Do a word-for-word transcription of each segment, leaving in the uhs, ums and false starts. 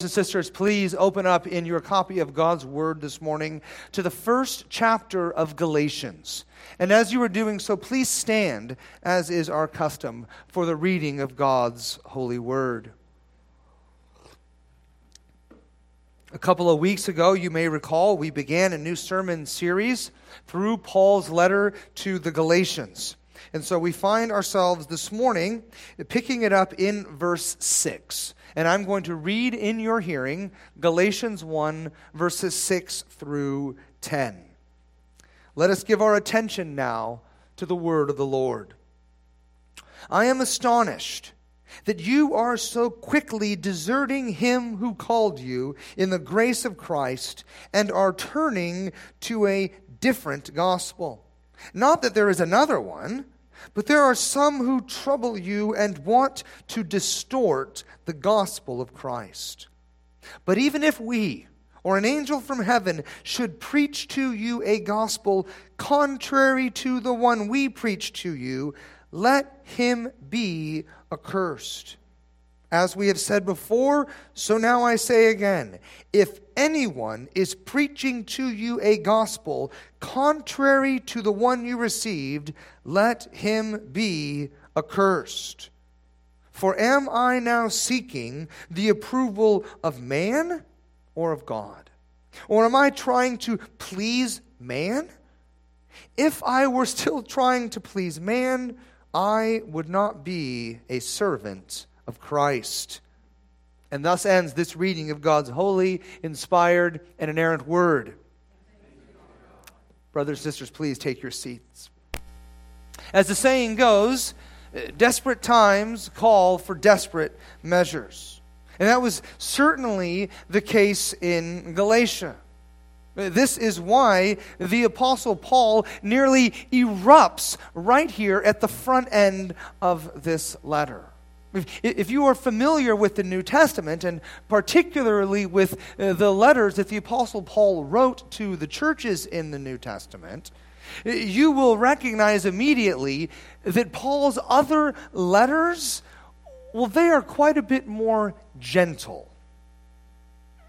Brothers and sisters, please open up in your copy of God's Word this morning to the first chapter of Galatians. And as you are doing so, please stand, as is our custom, for the reading of God's holy Word. A couple of weeks ago, you may recall, we began a new sermon series through Paul's letter to the Galatians. And so we find ourselves this morning picking it up in verse six. And I'm going to read in your hearing Galatians one, verses six through ten. Let us give our attention now to the word of the Lord. I am astonished that you are so quickly deserting him who called you in the grace of Christ and are turning to a different gospel. Not that there is another one, but there are some who trouble you and want to distort the gospel of Christ. But even if we, or an angel from heaven, should preach to you a gospel contrary to the one we preach to you, let him be accursed. As we have said before, so now I say again, if anyone is preaching to you a gospel contrary to the one you received, let him be accursed. For am I now seeking the approval of man or of God? Or am I trying to please man? If I were still trying to please man, I would not be a servant of Christ. And thus ends this reading of God's holy, inspired, and inerrant word. Brothers and sisters, please take your seats. As the saying goes, desperate times call for desperate measures. And that was certainly the case in Galatia. This is why the Apostle Paul nearly erupts right here at the front end of this letter. If you are familiar with the New Testament, and particularly with the letters that the Apostle Paul wrote to the churches in the New Testament, you will recognize immediately that Paul's other letters, well, they are quite a bit more gentle.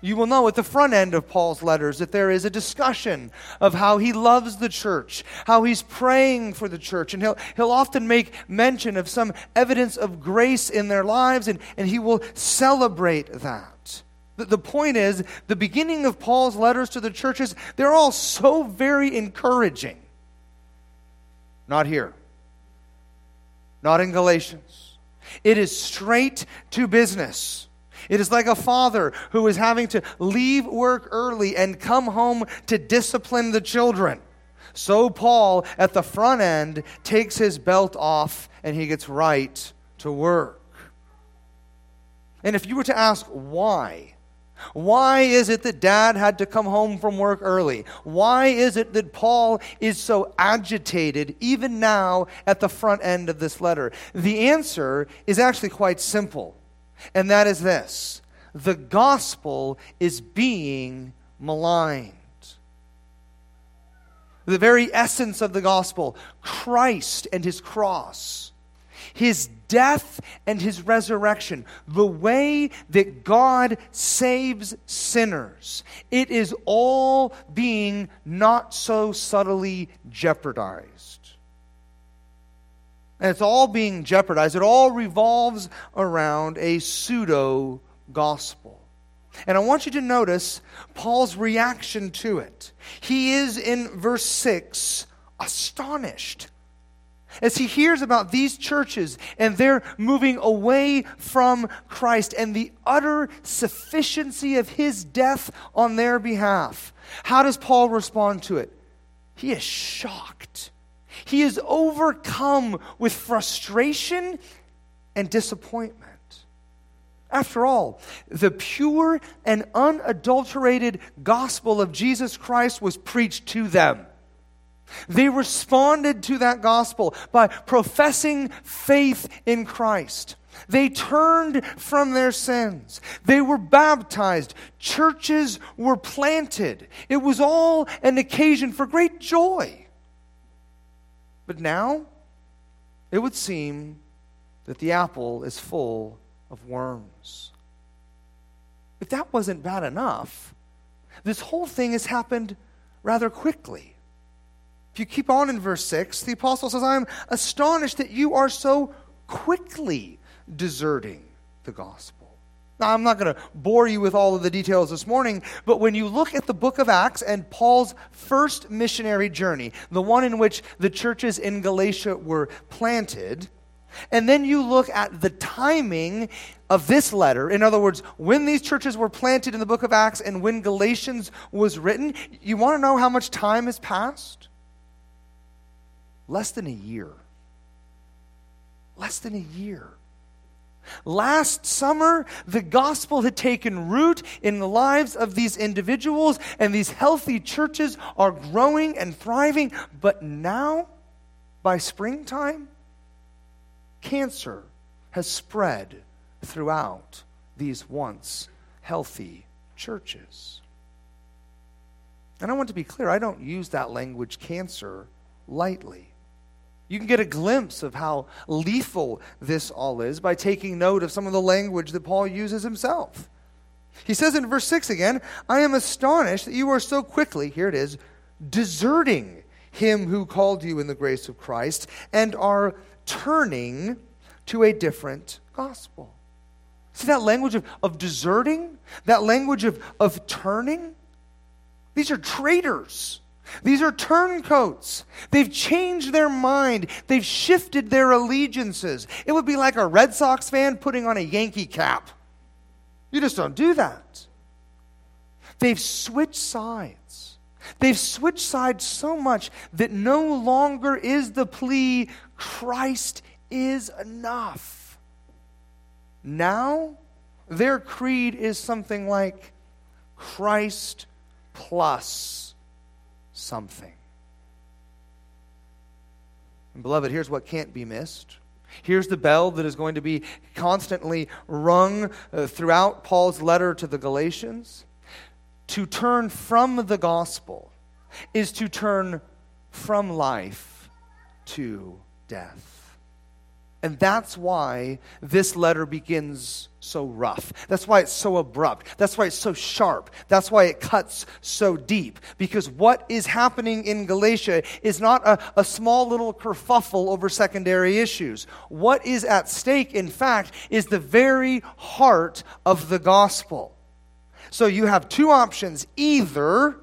You will know at the front end of Paul's letters that there is a discussion of how he loves the church, how he's praying for the church, and he'll he'll often make mention of some evidence of grace in their lives, and, and he will celebrate that. The, the point is, the beginning of Paul's letters to the churches, they're all so very encouraging. Not here. Not in Galatians. It is straight to business. It is like a father who is having to leave work early and come home to discipline the children. So Paul, at the front end, takes his belt off and he gets right to work. And if you were to ask why, why is it that Dad had to come home from work early? Why is it that Paul is so agitated even now at the front end of this letter? The answer is actually quite simple. And that is this: the gospel is being maligned. The very essence of the gospel, Christ and his cross, his death and his resurrection, the way that God saves sinners, it is all being not so subtly jeopardized. And it's all being jeopardized. It all revolves around a pseudo-gospel. And I want you to notice Paul's reaction to it. He is, in verse six, astonished. As he hears about these churches and their moving away from Christ and the utter sufficiency of his death on their behalf, how does Paul respond to it? He is shocked. He is overcome with frustration and disappointment. After all, the pure and unadulterated gospel of Jesus Christ was preached to them. They responded to that gospel by professing faith in Christ. They turned from their sins. They were baptized. Churches were planted. It was all an occasion for great joy. But now, it would seem that the apple is full of worms. if that wasn't bad enough, this whole thing has happened rather quickly. If you keep on in verse six, the apostle says, I am astonished that you are so quickly deserting the gospel. Now, I'm not going to bore you with all of the details this morning, but when you look at the book of Acts and Paul's first missionary journey, the one in which the churches in Galatia were planted, and then you look at the timing of this letter, in other words, when these churches were planted in the book of Acts and when Galatians was written, you want to know how much time has passed? Less than a year. Less than a year. Last summer, the gospel had taken root in the lives of these individuals, and these healthy churches are growing and thriving. But now, by springtime, cancer has spread throughout these once healthy churches. And I want to be clear, I don't use that language cancer lightly. You can get a glimpse of how lethal this all is by taking note of some of the language that Paul uses himself. He says in verse six again, I am astonished that you are so quickly, here it is, deserting him who called you in the grace of Christ and are turning to a different gospel. See that language of, of deserting? That language of, of turning? These are traitors. These are turncoats. They've changed their mind. They've shifted their allegiances. It would be like a Red Sox fan putting on a Yankee cap. You just don't do that. They've switched sides. They've switched sides so much that no longer is the plea, Christ is enough. Now, their creed is something like Christ plus something. And beloved, here's what can't be missed. Here's the bell that is going to be constantly rung uh, throughout Paul's letter to the Galatians. To turn from the gospel is to turn from life to death. And that's why this letter begins so rough. That's why it's so abrupt. That's why it's so sharp. That's why it cuts so deep. Because what is happening in Galatia is not a, a small little kerfuffle over secondary issues. What is at stake, in fact, is the very heart of the gospel. So you have two options. Either,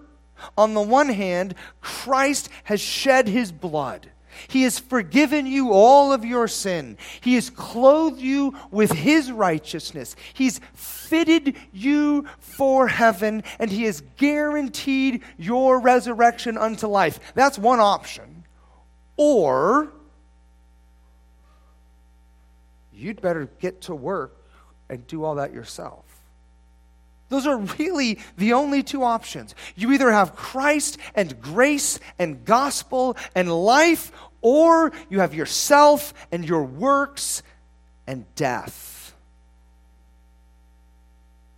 on the one hand, Christ has shed his blood. He has forgiven you all of your sin. He has clothed you with his righteousness. He's fitted you for heaven, and he has guaranteed your resurrection unto life. That's one option. Or, you'd better get to work and do all that yourself. Those are really the only two options. You either have Christ and grace and gospel and life, or you have yourself and your works and death.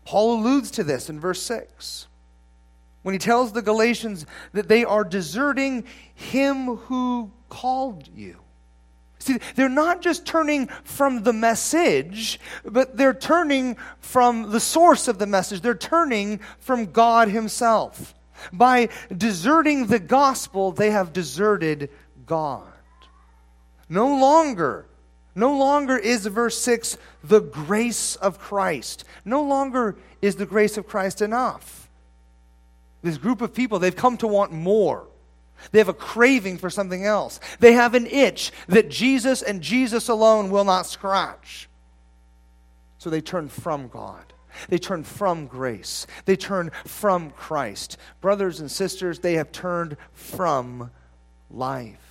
Paul alludes to this in verse six when he tells the Galatians that they are deserting him who called you. See, they're not just turning from the message, but they're turning from the source of the message. They're turning from God himself. By deserting the gospel, they have deserted God. No longer, no longer is verse six the grace of Christ. No longer is the grace of Christ enough. This group of people, they've come to want more. They have a craving for something else. They have an itch that Jesus and Jesus alone will not scratch. So they turn from God. They turn from grace. They turn from Christ. Brothers and sisters, they have turned from life.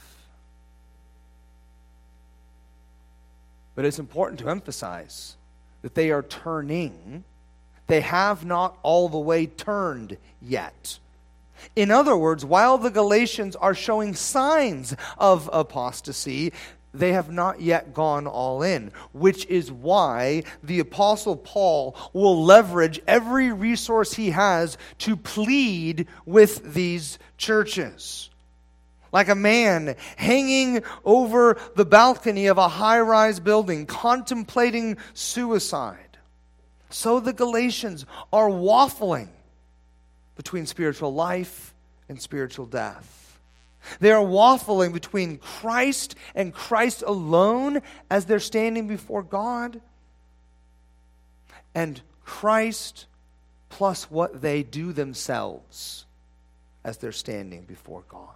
But it's important to emphasize that they are turning. They have not all the way turned yet. In other words, while the Galatians are showing signs of apostasy, they have not yet gone all in, which is why the Apostle Paul will leverage every resource he has to plead with these churches. Like a man hanging over the balcony of a high-rise building, contemplating suicide. so the Galatians are waffling between spiritual life and spiritual death. They are waffling between Christ and Christ alone as they're standing before God, and Christ plus what they do themselves as they're standing before God.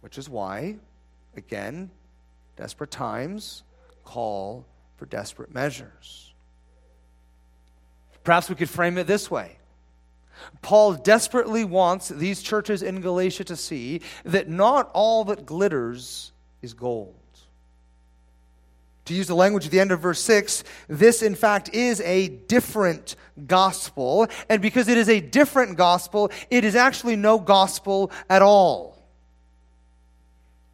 Which is why, again, desperate times call for desperate measures. Perhaps we could frame it this way. Paul desperately wants these churches in Galatia to see that not all that glitters is gold. To use the language at the end of verse six, this in fact is a different gospel, and because it is a different gospel, it is actually no gospel at all.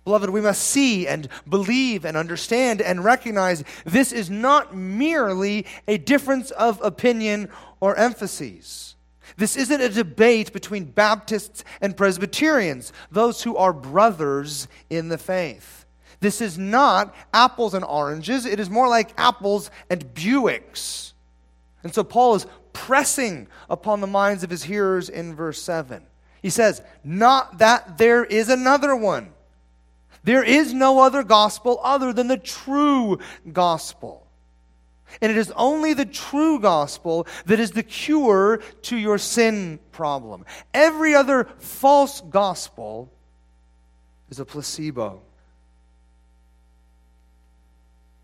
Beloved, we must see and believe and understand and recognize this is not merely a difference of opinion or emphases. This isn't a debate between Baptists and Presbyterians, those who are brothers in the faith. This is not apples and oranges. It is more like apples and Buicks. And so Paul is pressing upon the minds of his hearers in verse seven. He says, not that there is another one. There is no other gospel other than the true gospel. And it is only the true gospel that is the cure to your sin problem. Every other false gospel is a placebo.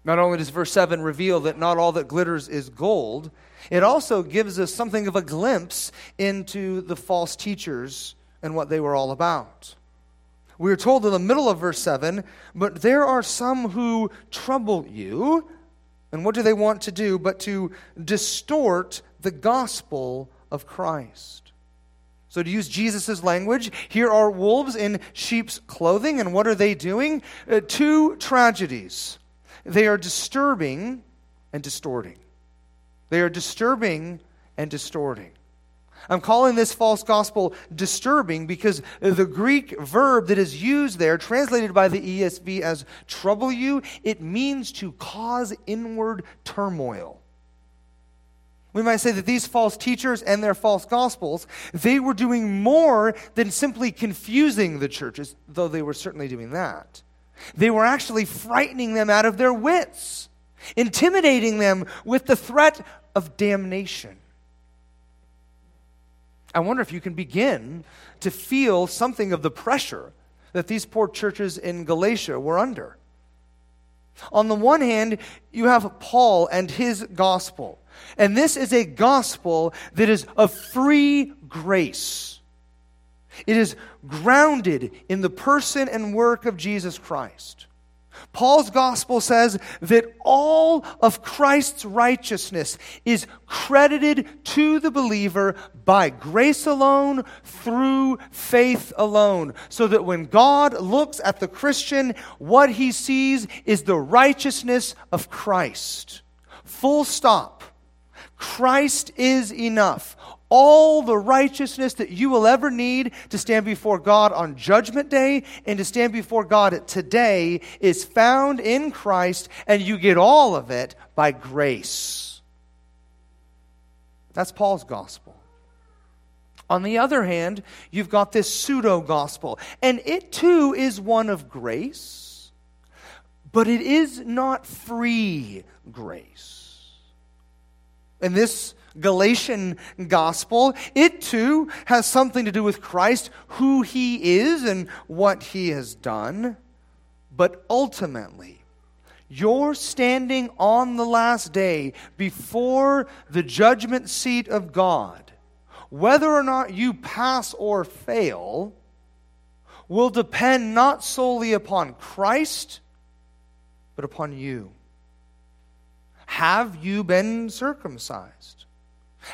Not only does verse seven reveal that not all that glitters is gold, it also gives us something of a glimpse into the false teachers and what they were all about. We are told in the middle of verse seven, but there are some who trouble you. And what do they want to do but to distort the gospel of Christ? So to use Jesus' language, here are wolves in sheep's clothing. And what are they doing? Uh, two tragedies. They are disturbing and distorting. They are disturbing and distorting. I'm calling this false gospel disturbing because the Greek verb that is used there, translated by the E S V as trouble you, it means to cause inward turmoil. We might say that these false teachers and their false gospels, they were doing more than simply confusing the churches, though they were certainly doing that. They were actually frightening them out of their wits, intimidating them with the threat of damnation. I wonder if you can begin to feel something of the pressure that these poor churches in Galatia were under. On the one hand, you have Paul and his gospel. And this is a gospel that is of free grace. It is grounded in the person and work of Jesus Christ. Paul's gospel says that all of Christ's righteousness is credited to the believer by grace alone, through faith alone, so that when God looks at the Christian, what he sees is the righteousness of Christ. Full stop. Christ is enough. All the righteousness that you will ever need to stand before God on Judgment Day and to stand before God today is found in Christ, and you get all of it by grace. That's Paul's gospel. On the other hand, you've got this pseudo-gospel, and it too is one of grace, but it is not free grace. And this Galatian gospel, it too has something to do with Christ, who he is and what he has done. But ultimately, you're standing on the last day before the judgment seat of God. Whether or not you pass or fail will depend not solely upon Christ, but upon you. Have you been circumcised?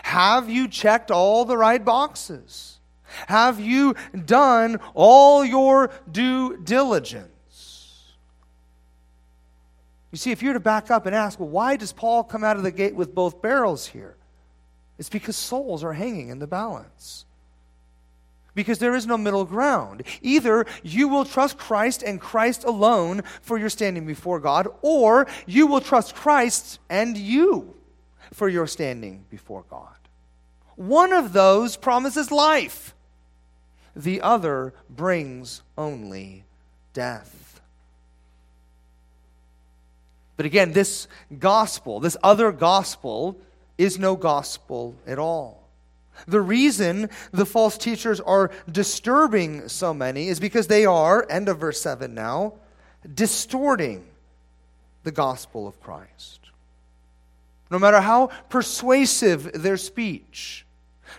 Have you checked all the right boxes? Have you done all your due diligence? You see, if you were to back up and ask, well, why does Paul come out of the gate with both barrels here? It's because souls are hanging in the balance. Because there is no middle ground. Either you will trust Christ and Christ alone for your standing before God, or you will trust Christ and you. for your standing before God. One of those promises life. The other brings only death. But again, this gospel, this other gospel, is no gospel at all. The reason the false teachers are disturbing so many is because they are, end of verse seven now, distorting the gospel of Christ. No matter how persuasive their speech,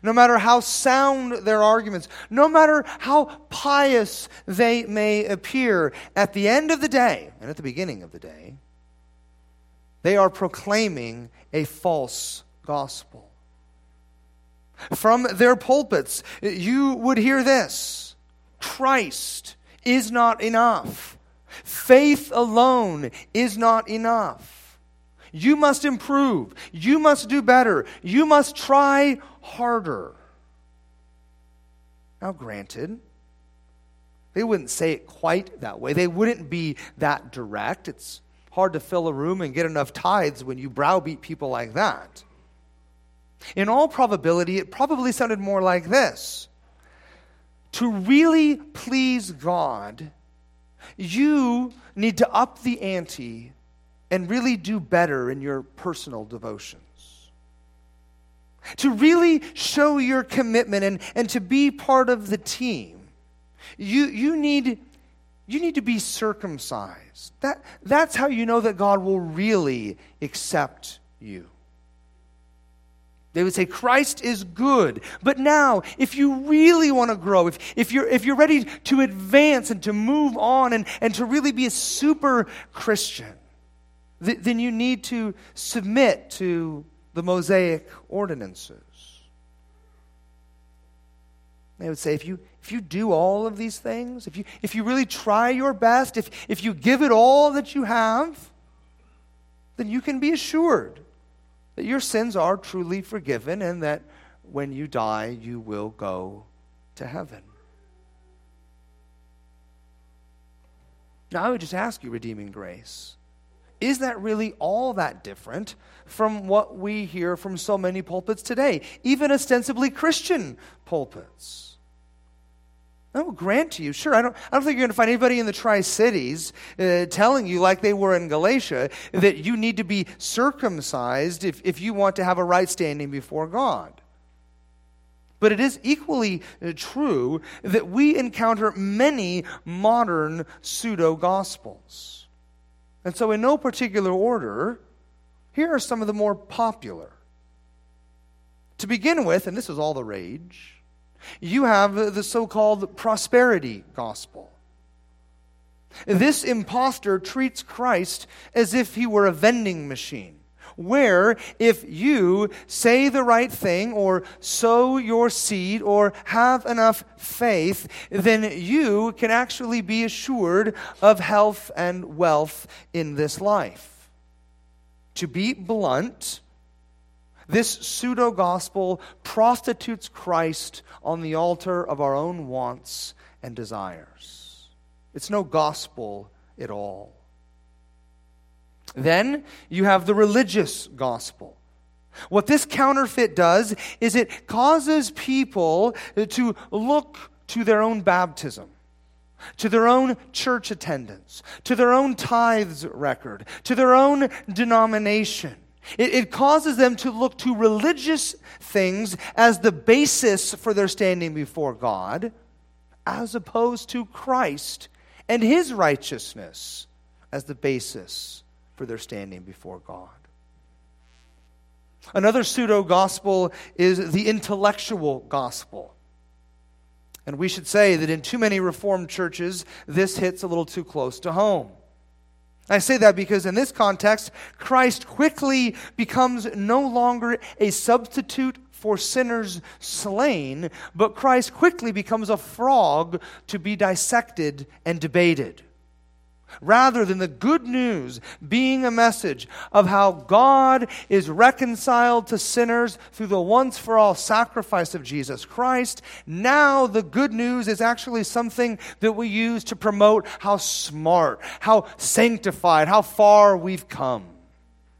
no matter how sound their arguments, no matter how pious they may appear, at the end of the day, and at the beginning of the day, they are proclaiming a false gospel. From their pulpits, you would hear this: Christ is not enough. Faith alone is not enough. You must improve. You must do better. You must try harder. Now, granted, they wouldn't say it quite that way. They wouldn't be that direct. It's hard to fill a room and get enough tithes when you browbeat people like that. In all probability, it probably sounded more like this: to really please God, you need to up the ante and really do better in your personal devotions. To really show your commitment and, and to be part of the team, you, you, need, you need to be circumcised. That, that's how you know that God will really accept you. They would say, Christ is good, but now, if you really want to grow, if, if, you're, if you're ready to advance and to move on and, and to really be a super Christian, th- then you need to submit to the Mosaic ordinances. They would say, if you if you do all of these things, if you if you really try your best, if if you give it all that you have, then you can be assured that your sins are truly forgiven and that when you die, you will go to heaven. Now, I would just ask you, Redeeming Grace, is that really all that different from what we hear from so many pulpits today, even ostensibly Christian pulpits? I will grant to you, sure, I don't, I don't think you're going to find anybody in the Tri-Cities uh, telling you, like they were in Galatia, that you need to be circumcised if, if you want to have a right standing before God. But it is equally true that we encounter many modern pseudo-gospels. And so in no particular order, here are some of the more popular. To begin with, and this is all the rage, you have the so-called prosperity gospel. This imposter treats Christ as if he were a vending machine, where if you say the right thing or sow your seed or have enough faith, then you can actually be assured of health and wealth in this life. To be blunt, this pseudo-gospel prostitutes Christ on the altar of our own wants and desires. It's no gospel at all. Then you have the religious gospel. What this counterfeit does is it causes people to look to their own baptism, to their own church attendance, to their own tithes record, to their own denomination. It, it causes them to look to religious things as the basis for their standing before God, as opposed to Christ and His righteousness as the basis for their standing before God. Another pseudo-gospel is the intellectual gospel. And we should say that in too many Reformed churches, this hits a little too close to home. I say that because in this context, Christ quickly becomes no longer a substitute for sinners slain, but Christ quickly becomes a frog to be dissected and debated, rather than the good news being a message of how God is reconciled to sinners through the once-for-all sacrifice of Jesus Christ. Now the good news is actually something that we use to promote how smart, how sanctified, how far we've come.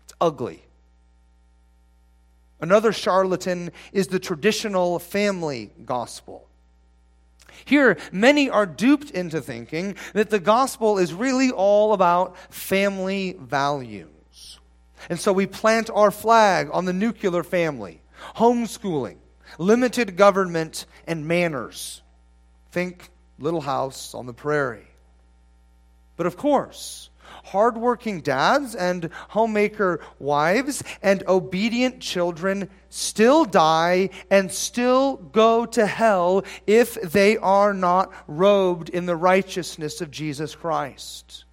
It's ugly. Another charlatan is the traditional family gospel. Here, many are duped into thinking that the gospel is really all about family values. And so we plant our flag on the nuclear family, homeschooling, limited government, and manners. Think Little House on the Prairie. But of course, hardworking dads and homemaker wives and obedient children still die and still go to hell if they are not robed in the righteousness of Jesus Christ.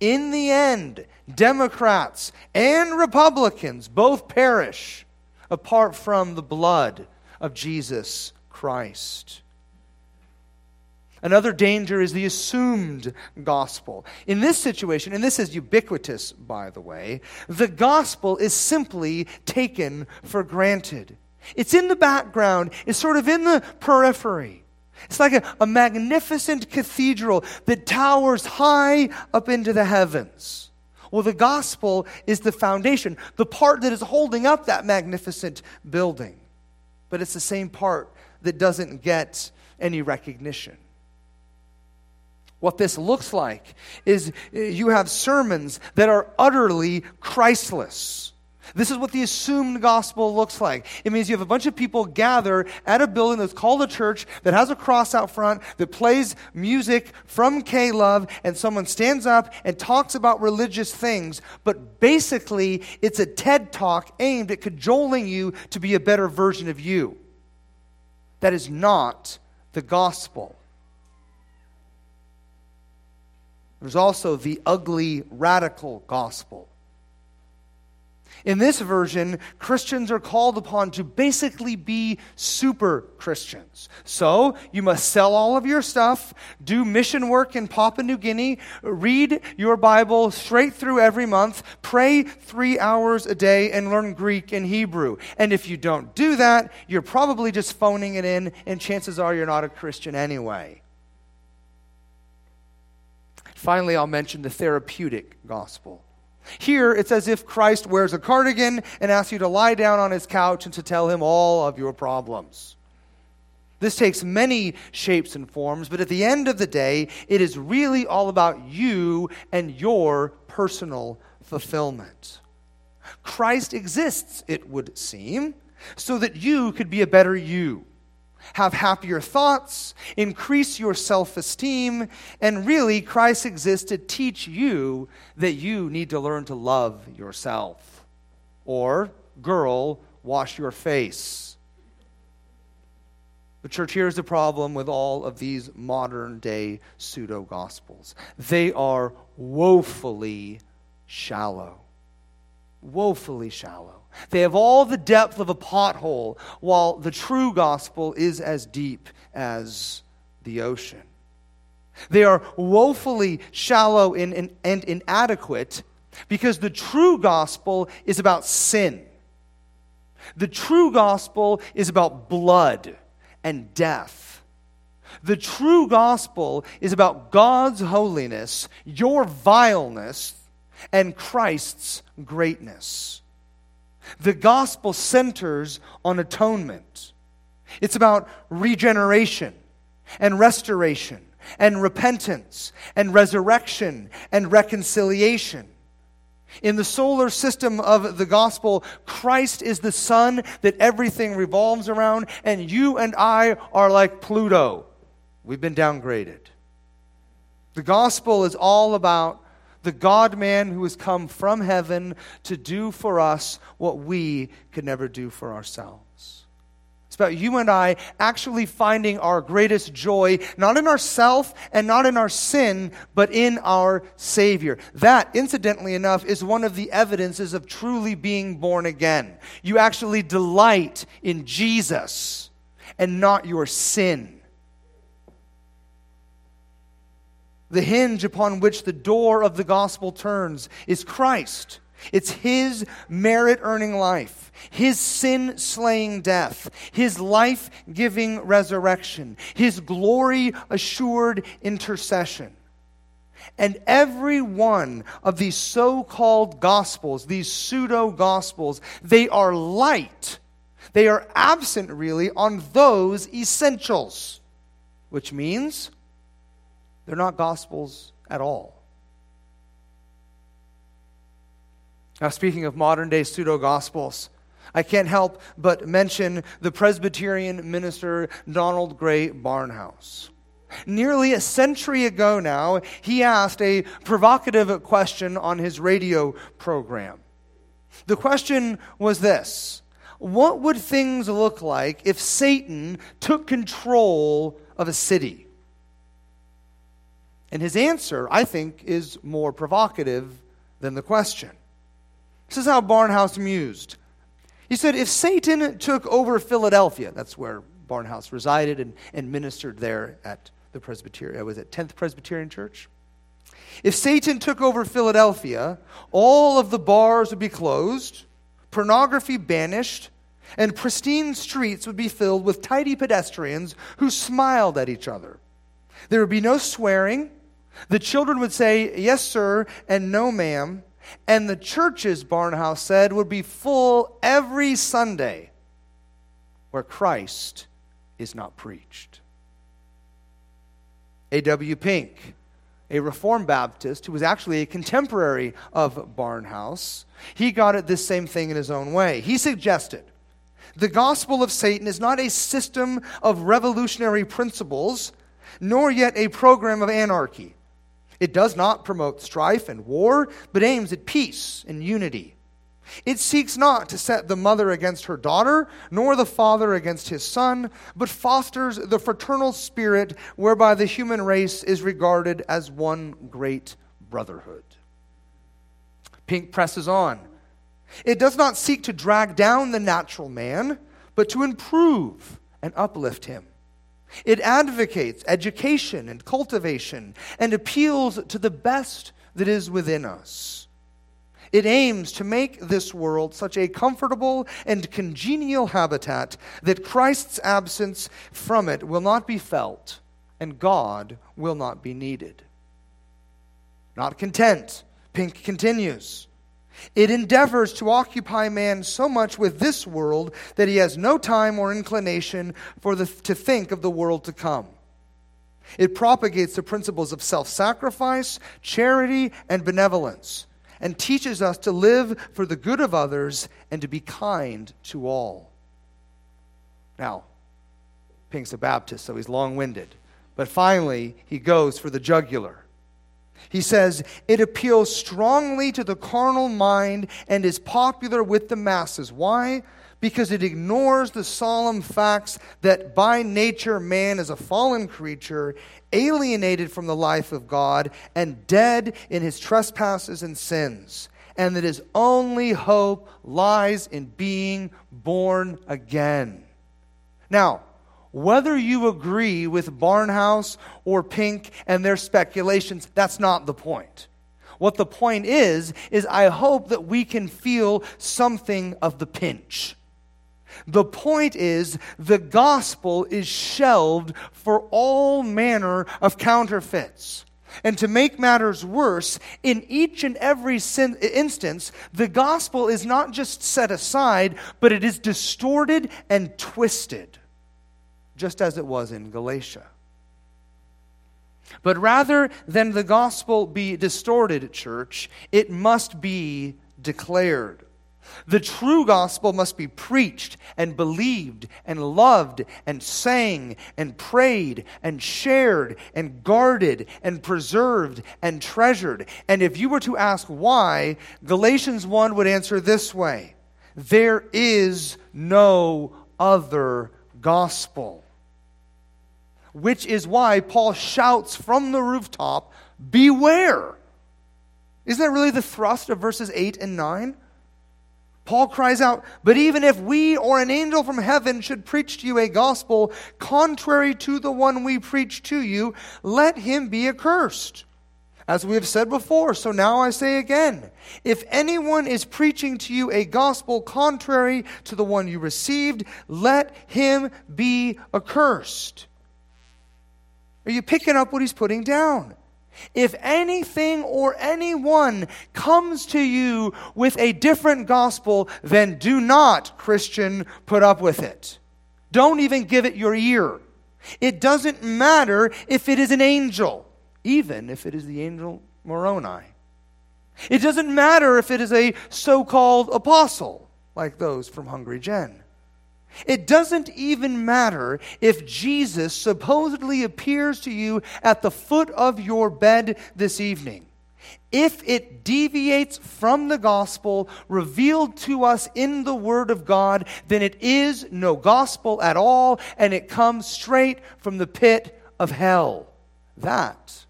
In the end, Democrats and Republicans both perish apart from the blood of Jesus Christ. Another danger is the assumed gospel. In this situation, and this is ubiquitous, by the way, the gospel is simply taken for granted. It's in the background. It's sort of in the periphery. It's like a, a magnificent cathedral that towers high up into the heavens. Well, the gospel is the foundation, the part that is holding up that magnificent building. But it's the same part that doesn't get any recognition. What this looks like is you have sermons that are utterly Christless. This is what the assumed gospel looks like. It means you have a bunch of people gather at a building that's called a church, that has a cross out front, that plays music from K-Love, and someone stands up and talks about religious things, but basically it's a TED talk aimed at cajoling you to be a better version of you. That is not the gospel. There's also the ugly, radical gospel. In this version, Christians are called upon to basically be super Christians. So, you must sell all of your stuff, do mission work in Papua New Guinea, read your Bible straight through every month, pray three hours a day, and learn Greek and Hebrew. And if you don't do that, you're probably just phoning it in, and chances are you're not a Christian anyway. Finally, I'll mention the therapeutic gospel. Here, it's as if Christ wears a cardigan and asks you to lie down on his couch and to tell him all of your problems. This takes many shapes and forms, but at the end of the day, it is really all about you and your personal fulfillment. Christ exists, it would seem, so that you could be a better you. Have happier thoughts, increase your self-esteem, and really Christ exists to teach you that you need to learn to love yourself. Or, girl, wash your face. But church, here's the problem with all of these modern-day pseudo-gospels. They are woefully shallow. Woefully shallow. They have all the depth of a pothole, while the true gospel is as deep as the ocean. They are woefully shallow and, and, and inadequate because the true gospel is about sin. The true gospel is about blood and death. The true gospel is about God's holiness, your vileness, and Christ's greatness. The gospel centers on atonement. It's about regeneration and restoration and repentance and resurrection and reconciliation. In the solar system of the gospel, Christ is the sun that everything revolves around, and you and I are like Pluto. We've been downgraded. The gospel is all about the God-man who has come from heaven to do for us what we could never do for ourselves. It's about you and I actually finding our greatest joy, not in ourself and not in our sin, but in our Savior. That, incidentally enough, is one of the evidences of truly being born again. You actually delight in Jesus and not your sin. The hinge upon which the door of the gospel turns is Christ. It's his merit-earning life, his sin-slaying death, his life-giving resurrection, his glory-assured intercession. And every one of these so-called gospels, these pseudo-gospels, they are light. They are absent, really, on those essentials, which means they're not gospels at all. Now, speaking of modern-day pseudo-gospels, I can't help but mention the Presbyterian minister Donald Gray Barnshore. Nearly a century ago now, he asked a provocative question on his radio program. The question was this: what would things look like if Satan took control of a city? And his answer, I think, is more provocative than the question. This is how Barnshore mused. He said, if Satan took over Philadelphia, that's where Barnshore resided and, and ministered there at the Presbyterian, was it tenth Presbyterian Church? If Satan took over Philadelphia, all of the bars would be closed, pornography banished, and pristine streets would be filled with tidy pedestrians who smiled at each other. There would be no swearing. The children would say, yes, sir, and no, ma'am. And the churches, Barnshore said, would be full every Sunday where Christ is not preached. A W Pink, a Reformed Baptist who was actually a contemporary of Barnshore, he got at this same thing in his own way. He suggested the gospel of Satan is not a system of revolutionary principles, nor yet a program of anarchy. It does not promote strife and war, but aims at peace and unity. It seeks not to set the mother against her daughter, nor the father against his son, but fosters the fraternal spirit whereby the human race is regarded as one great brotherhood. Pink presses on. It does not seek to drag down the natural man, but to improve and uplift him. It advocates education and cultivation and appeals to the best that is within us. It aims to make this world such a comfortable and congenial habitat that Christ's absence from it will not be felt and God will not be needed. Not content, Pink continues. It endeavors to occupy man so much with this world that he has no time or inclination for the, to think of the world to come. It propagates the principles of self-sacrifice, charity, and benevolence, and teaches us to live for the good of others and to be kind to all. Now, Pink's a Baptist, so he's long-winded. But finally, he goes for the jugular. He says, it appeals strongly to the carnal mind and is popular with the masses. Why? Because it ignores the solemn facts that by nature man is a fallen creature, alienated from the life of God, and dead in his trespasses and sins, and that his only hope lies in being born again. Now, whether you agree with Barnshore or Pink and their speculations, that's not the point. What the point is, is I hope that we can feel something of the pinch. The point is, the gospel is shelved for all manner of counterfeits. And to make matters worse, in each and every sin- instance, the gospel is not just set aside, but it is distorted and twisted, just as it was in Galatia. But rather than the gospel be distorted, church, it must be declared. The true gospel must be preached and believed and loved and sang and prayed and shared and guarded and preserved and treasured. And if you were to ask why, Galatians one would answer this way: there is no other gospel. Which is why Paul shouts from the rooftop, beware! Isn't that really the thrust of verses eight and nine? Paul cries out, but even if we or an angel from heaven should preach to you a gospel contrary to the one we preach to you, let him be accursed. As we have said before, so now I say again, if anyone is preaching to you a gospel contrary to the one you received, let him be accursed. Are you picking up what he's putting down? If anything or anyone comes to you with a different gospel, then do not, Christian, put up with it. Don't even give it your ear. It doesn't matter if it is an angel, even if it is the angel Moroni. It doesn't matter if it is a so-called apostle, like those from Hungry Jen. It doesn't even matter if Jesus supposedly appears to you at the foot of your bed this evening. If it deviates from the gospel revealed to us in the Word of God, then it is no gospel at all, and it comes straight from the pit of hell. That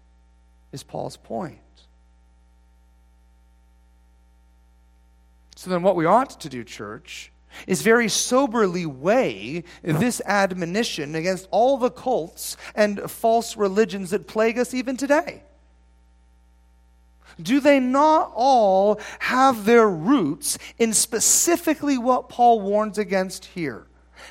is Paul's point. So then what we ought to do, church, is very soberly weigh this admonition against all the cults and false religions that plague us even today. Do they not all have their roots in specifically what Paul warns against here?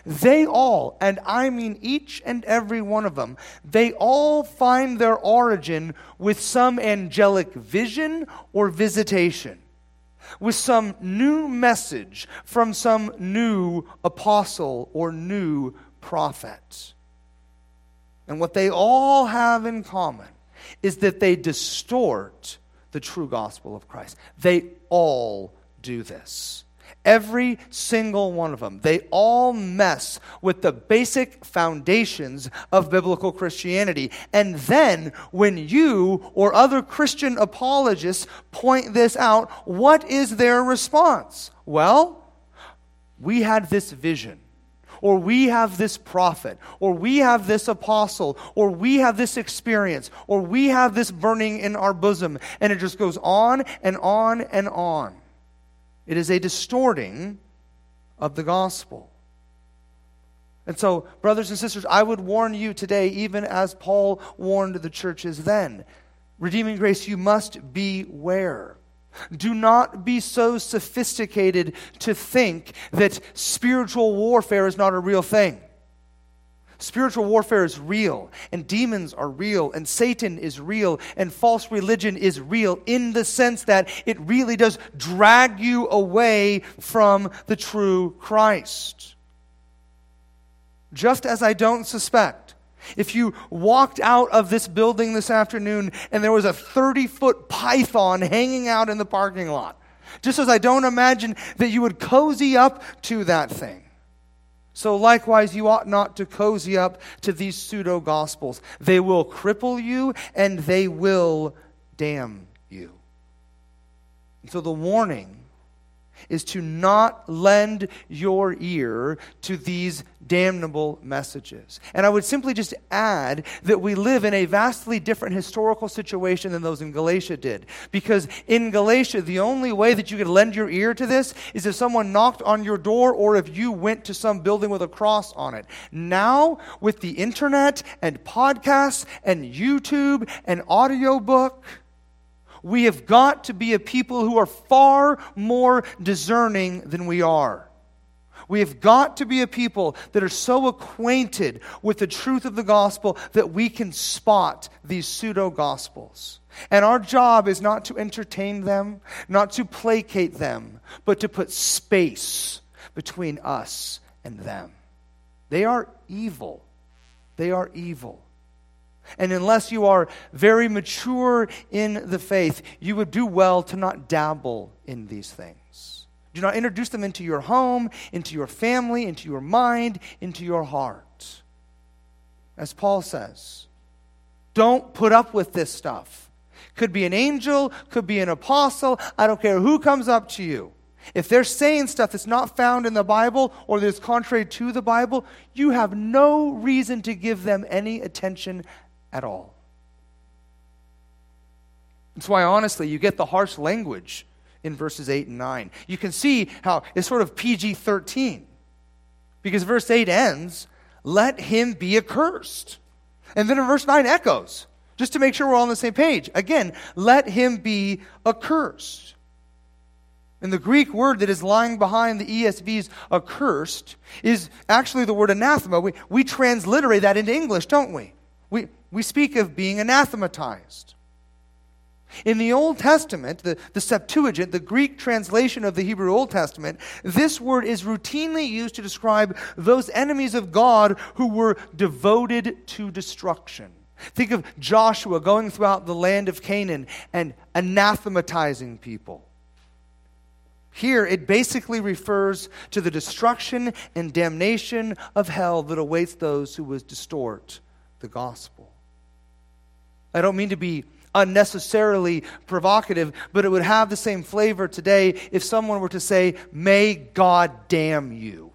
They all, and I mean each and every one of them, they all find their origin with some angelic vision or visitation, with some new message from some new apostle or new prophet. And what they all have in common is that they distort the true gospel of Christ. They all do this. Every single one of them. They all mess with the basic foundations of biblical Christianity. And then when you or other Christian apologists point this out, what is their response? Well, we had this vision, or we have this prophet, or we have this apostle, or we have this experience, or we have this burning in our bosom. And it just goes on and on and on. It is a distorting of the gospel. And so, brothers and sisters, I would warn you today, even as Paul warned the churches then, Redeeming Grace, you must beware. Do not be so sophisticated to think that spiritual warfare is not a real thing. Spiritual warfare is real, and demons are real, and Satan is real, and false religion is real, in the sense that it really does drag you away from the true Christ. Just as I don't suspect, if you walked out of this building this afternoon and there was a thirty-foot python hanging out in the parking lot, just as I don't imagine that you would cozy up to that thing, so likewise, you ought not to cozy up to these pseudo-gospels. They will cripple you, and they will damn you. And so the warning is to not lend your ear to these damnable messages. And I would simply just add that we live in a vastly different historical situation than those in Galatia did. Because in Galatia, the only way that you could lend your ear to this is if someone knocked on your door or if you went to some building with a cross on it. Now, with the internet and podcasts and YouTube and audiobook, we have got to be a people who are far more discerning than we are. We have got to be a people that are so acquainted with the truth of the gospel that we can spot these pseudo-gospels. And our job is not to entertain them, not to placate them, but to put space between us and them. They are evil. They are evil. And unless you are very mature in the faith, you would do well to not dabble in these things. Do not introduce them into your home, into your family, into your mind, into your heart. As Paul says, don't put up with this stuff. Could be an angel, could be an apostle. I don't care who comes up to you. If they're saying stuff that's not found in the Bible or that's contrary to the Bible, you have no reason to give them any attention at all. That's why, honestly, you get the harsh language in verses eight and nine. You can see how it's sort of P G thirteen. Because verse eight ends, let him be accursed. And then in verse nine echoes, just to make sure we're all on the same page. Again, let him be accursed. And the Greek word that is lying behind the E S V's accursed is actually the word anathema. We, we transliterate that into English, don't we? We, we speak of being anathematized. In the Old Testament, the, the Septuagint, the Greek translation of the Hebrew Old Testament, this word is routinely used to describe those enemies of God who were devoted to destruction. Think of Joshua going throughout the land of Canaan and anathematizing people. Here, it basically refers to the destruction and damnation of hell that awaits those who would distort the gospel. I don't mean to be unnecessarily provocative, but it would have the same flavor today if someone were to say, "May God damn you.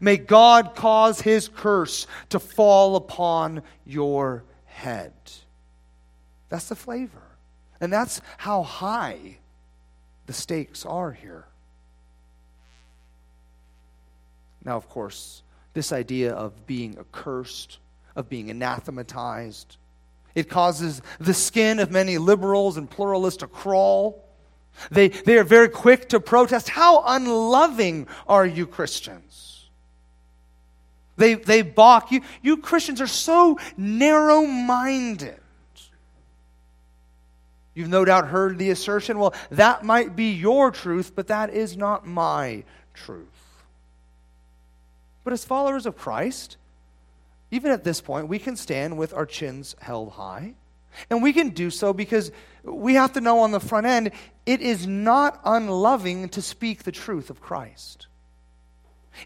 May God cause his curse to fall upon your head." That's the flavor. And that's how high the stakes are here. Now, of course, this idea of being accursed, of being anathematized, it causes the skin of many liberals and pluralists to crawl. They, they are very quick to protest. How unloving are you Christians? They, they balk. You, you Christians are so narrow-minded. You've no doubt heard the assertion, well, that might be your truth, but that is not my truth. But as followers of Christ, even at this point, we can stand with our chins held high. And we can do so because we have to know on the front end, it is not unloving to speak the truth of Christ.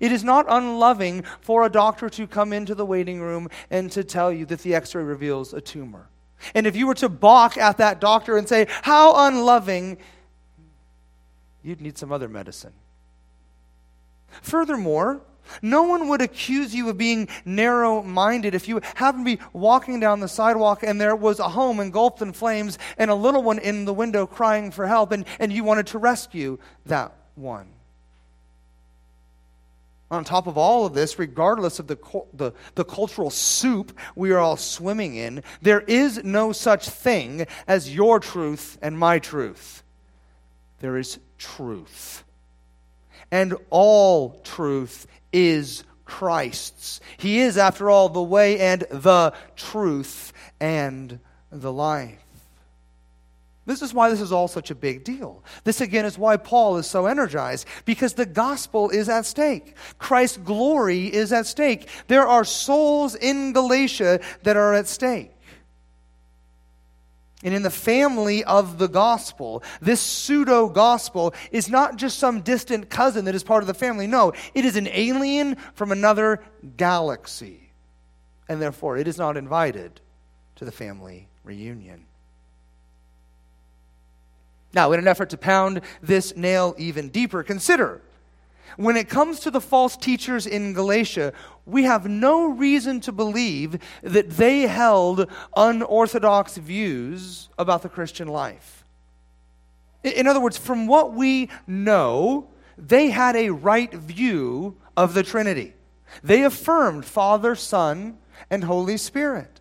It is not unloving for a doctor to come into the waiting room and to tell you that the x-ray reveals a tumor. And if you were to balk at that doctor and say, "How unloving," you'd need some other medicine. Furthermore, no one would accuse you of being narrow-minded if you happened to be walking down the sidewalk and there was a home engulfed in flames and a little one in the window crying for help, and, and you wanted to rescue that one. On top of all of this, regardless of the, the the cultural soup we are all swimming in, there is no such thing as your truth and my truth. There is truth. And all truth is Christ's. He is, after all, the way and the truth and the life. This is why this is all such a big deal. This, again, is why Paul is so energized, because the gospel is at stake. Christ's glory is at stake. There are souls in Galatia that are at stake. And in the family of the gospel, this pseudo-gospel is not just some distant cousin that is part of the family. No, it is an alien from another galaxy. And therefore, it is not invited to the family reunion. Now, in an effort to pound this nail even deeper, consider, when it comes to the false teachers in Galatia, we have no reason to believe that they held unorthodox views about the Christian life. In other words, from what we know, they had a right view of the Trinity. They affirmed Father, Son, and Holy Spirit.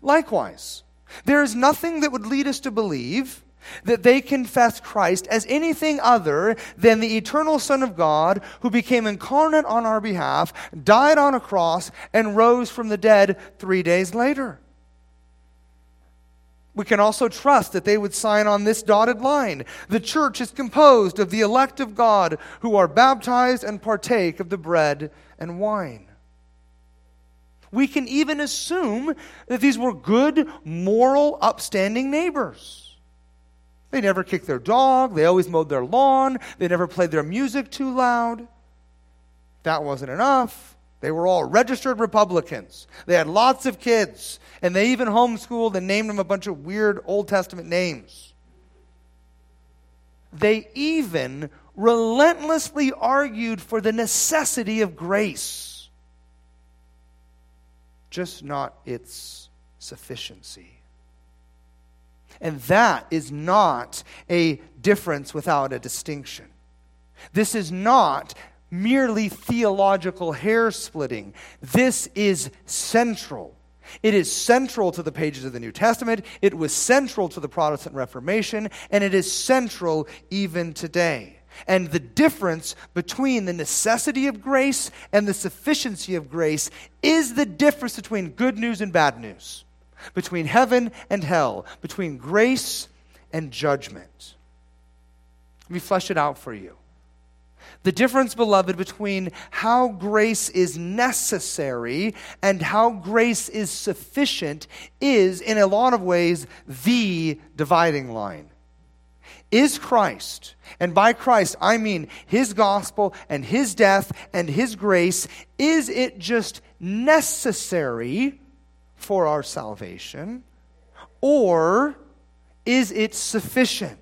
Likewise, there is nothing that would lead us to believe that they confess Christ as anything other than the eternal Son of God who became incarnate on our behalf, died on a cross, and rose from the dead three days later. We can also trust that they would sign on this dotted line: "The church is composed of the elect of God who are baptized and partake of the bread and wine." We can even assume that these were good, moral, upstanding neighbors. They never kicked their dog. They always mowed their lawn. They never played their music too loud. That wasn't enough. They were all registered Republicans. They had lots of kids. And they even homeschooled and named them a bunch of weird Old Testament names. They even relentlessly argued for the necessity of grace, just not its sufficiency. And that is not a difference without a distinction. This is not merely theological hair-splitting. This is central. It is central to the pages of the New Testament. It was central to the Protestant Reformation, and it is central even today. And the difference between the necessity of grace and the sufficiency of grace is the difference between good news and bad news. between heaven and hell, between grace and judgment. Let me flesh it out for you. The difference, beloved, between how grace is necessary and how grace is sufficient is, in a lot of ways, the dividing line. Is Christ, and by Christ I mean his gospel and his death and his grace, is it just necessary for our salvation, or is it sufficient?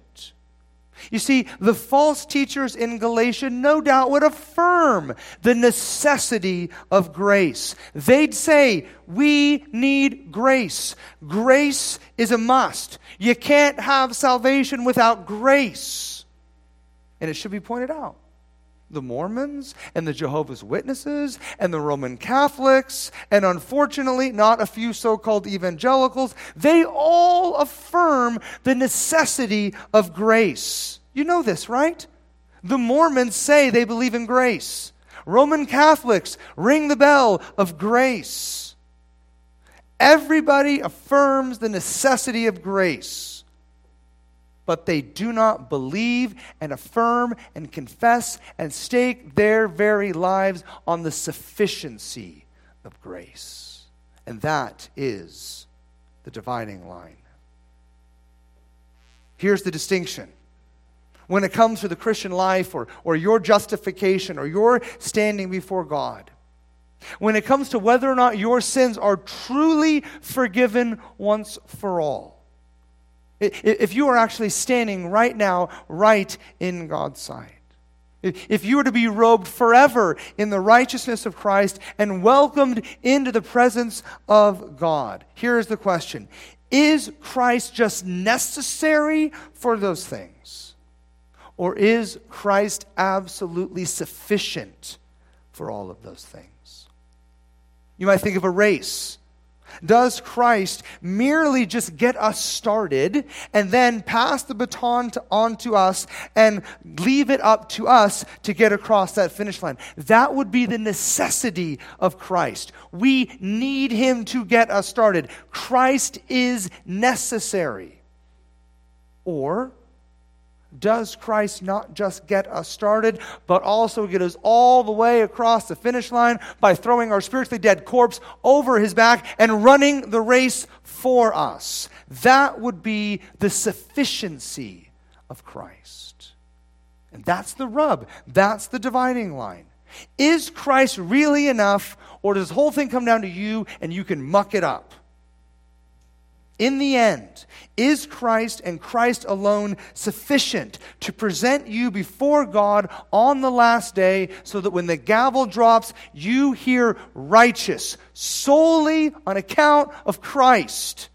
You see, the false teachers in Galatia no doubt would affirm the necessity of grace. They'd say, we need grace. Grace is a must. You can't have salvation without grace. And it should be pointed out. The Mormons and the Jehovah's Witnesses and the Roman Catholics and, unfortunately, not a few so-called evangelicals, they all affirm the necessity of grace. You know this, right? The Mormons say they believe in grace. Roman Catholics ring the bell of grace. Everybody affirms the necessity of grace. But they do not believe and affirm and confess and stake their very lives on the sufficiency of grace. And that is the dividing line. Here's the distinction. When it comes to the Christian life or, or your justification or your standing before God, when it comes to whether or not your sins are truly forgiven once for all, if you are actually standing right now, right in God's sight, if you were to be robed forever in the righteousness of Christ and welcomed into the presence of God, here is the question. Is Christ just necessary for those things? Or is Christ absolutely sufficient for all of those things? You might think of a race. Does Christ merely just get us started and then pass the baton to, on to us and leave it up to us to get across that finish line? That would be the necessity of Christ. We need him to get us started. Christ is necessary. Or does Christ not just get us started, but also get us all the way across the finish line by throwing our spiritually dead corpse over his back and running the race for us? That would be the sufficiency of Christ. And that's the rub. That's the dividing line. Is Christ really enough, or does the whole thing come down to you and you can muck it up? In the end, is Christ and Christ alone sufficient to present you before God on the last day so that when the gavel drops, you hear righteous solely on account of Christ?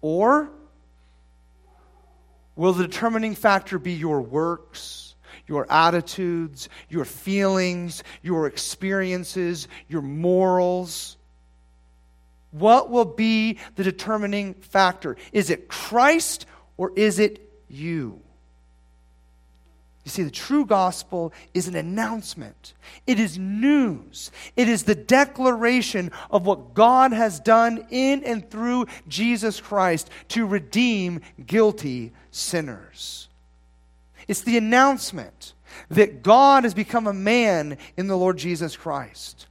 Or will the determining factor be your works, your attitudes, your feelings, your experiences, your morals? What will be the determining factor? Is it Christ or is it you? You see, the true gospel is an announcement. It is news. It is the declaration of what God has done in and through Jesus Christ to redeem guilty sinners. It's the announcement that God has become a man in the Lord Jesus Christ.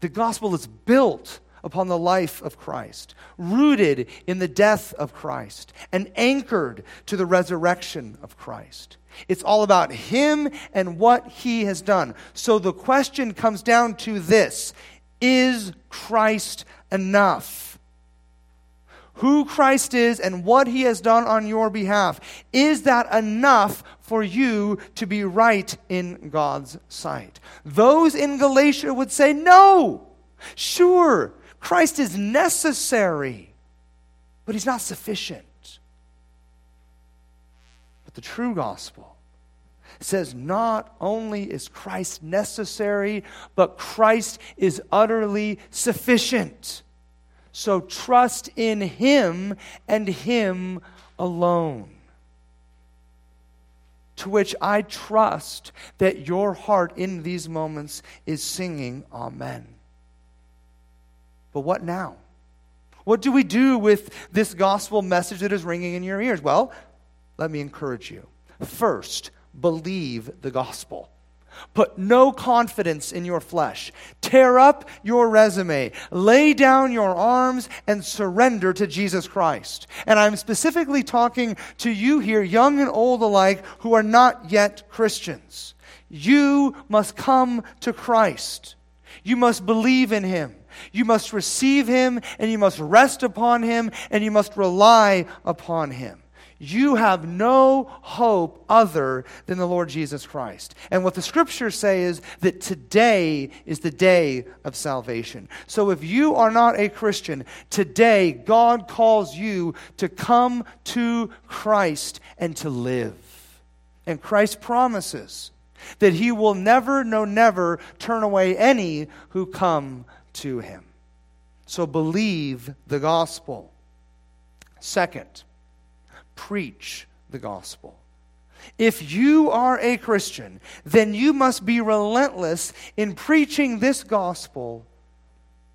The gospel is built upon the life of Christ, rooted in the death of Christ, and anchored to the resurrection of Christ. It's all about him and what he has done. So the question comes down to this: is Christ enough? Who Christ is and what he has done on your behalf, is that enough for you to be right in God's sight? Those in Galatia would say, no, sure, Christ is necessary, but he's not sufficient. But the true gospel says not only is Christ necessary, but Christ is utterly sufficient. So trust in him and him alone. To which I trust that your heart in these moments is singing amen. But what now? What do we do with this gospel message that is ringing in your ears? Well, let me encourage you. First, believe the gospel. Put no confidence in your flesh. Tear up your resume. Lay down your arms and surrender to Jesus Christ. And I'm specifically talking to you here, young and old alike, who are not yet Christians. You must come to Christ. You must believe in Him. You must receive Him, and you must rest upon Him, and you must rely upon Him. You have no hope other than the Lord Jesus Christ. And what the scriptures say is that today is the day of salvation. So if you are not a Christian, today God calls you to come to Christ and to live. And Christ promises that He will never, no, never turn away any who come to Him. So believe the gospel. Second, preach the gospel. If you are a Christian, then you must be relentless in preaching this gospel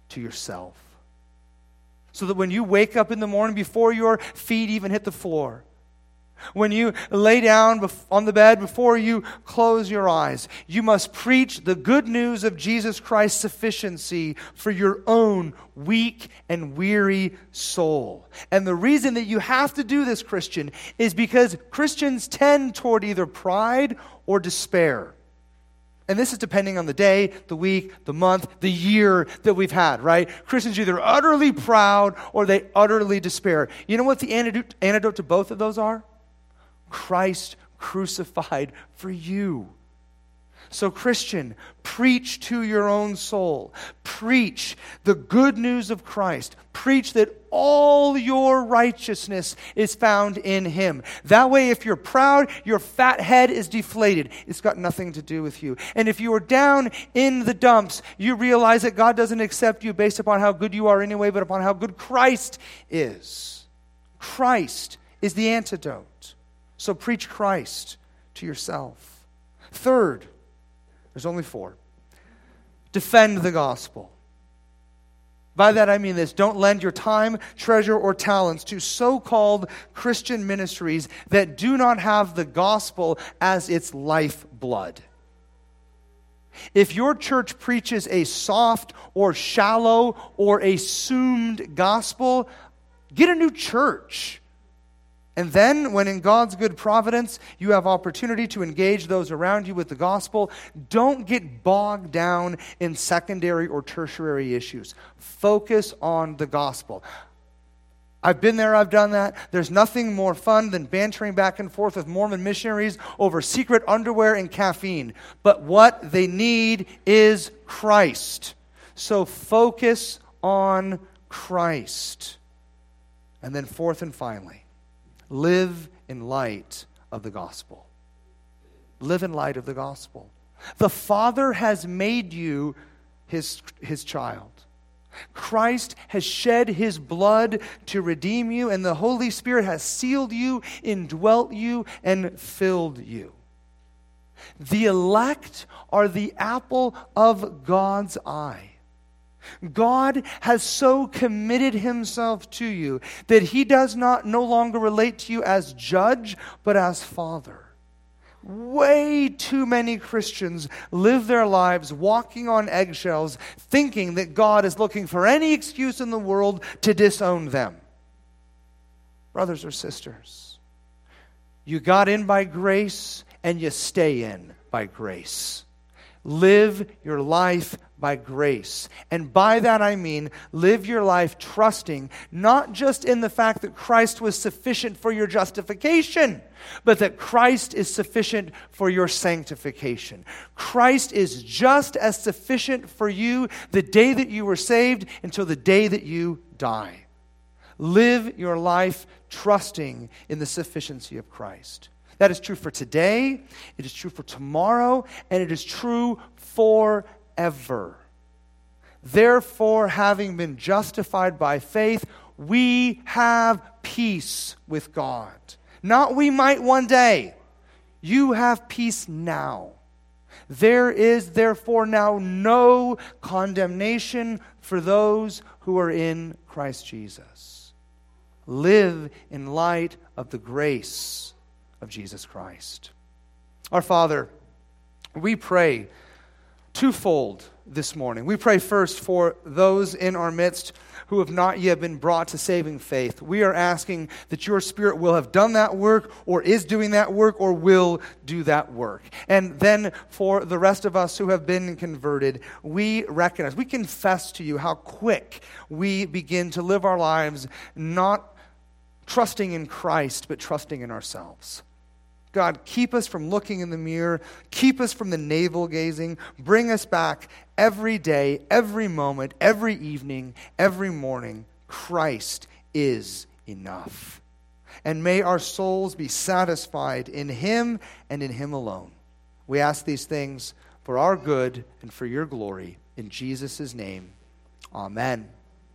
to yourself. So that when you wake up in the morning, before your feet even hit the floor, when you lay down on the bed, before you close your eyes, you must preach the good news of Jesus Christ's sufficiency for your own weak and weary soul. And the reason that you have to do this, Christian, is because Christians tend toward either pride or despair. And this is depending on the day, the week, the month, the year that we've had, right? Christians are either utterly proud or they utterly despair. You know what the antidote, antidote to both of those are? Christ crucified for you. So, Christian, preach to your own soul. Preach the good news of Christ. Preach that all your righteousness is found in Him. That way, if you're proud, your fat head is deflated. It's got nothing to do with you. And if you are down in the dumps, you realize that God doesn't accept you based upon how good you are anyway, but upon how good Christ is. Christ is the antidote. So, preach Christ to yourself. Third, there's only four. Defend the gospel. By that I mean this. Don't lend your time, treasure, or talents to so-called Christian ministries that do not have the gospel as its lifeblood. If your church preaches a soft or shallow or assumed gospel, get a new church. And then, when in God's good providence, you have opportunity to engage those around you with the gospel, don't get bogged down in secondary or tertiary issues. Focus on the gospel. I've been there, I've done that. There's nothing more fun than bantering back and forth with Mormon missionaries over secret underwear and caffeine. But what they need is Christ. So focus on Christ. And then fourth and finally, live in light of the gospel. Live in light of the gospel. The Father has made you his, his child. Christ has shed His blood to redeem you, and the Holy Spirit has sealed you, indwelt you, and filled you. The elect are the apple of God's eye. God has so committed Himself to you that He does not no longer relate to you as judge, but as Father. Way too many Christians live their lives walking on eggshells, thinking that God is looking for any excuse in the world to disown them. Brothers or sisters, you got in by grace and you stay in by grace. Live your life by grace. And by that I mean live your life trusting not just in the fact that Christ was sufficient for your justification, but that Christ is sufficient for your sanctification. Christ is just as sufficient for you the day that you were saved until the day that you die. Live your life trusting in the sufficiency of Christ. That is true for today, it is true for tomorrow, and it is true forever. Ever. Therefore, having been justified by faith, we have peace with God. Not we might one day. You have peace now. There is therefore now no condemnation for those who are in Christ Jesus. Live in light of the grace of Jesus Christ. Our Father, we pray twofold this morning. We pray first for those in our midst who have not yet been brought to saving faith. We are asking that your Spirit will have done that work, or is doing that work, or will do that work. And then for the rest of us who have been converted, we recognize, we confess to you how quick we begin to live our lives not trusting in Christ, but trusting in ourselves. God, keep us from looking in the mirror. Keep us from the navel gazing. Bring us back every day, every moment, every evening, every morning. Christ is enough. And may our souls be satisfied in Him and in Him alone. We ask these things for our good and for your glory. In Jesus' name, amen.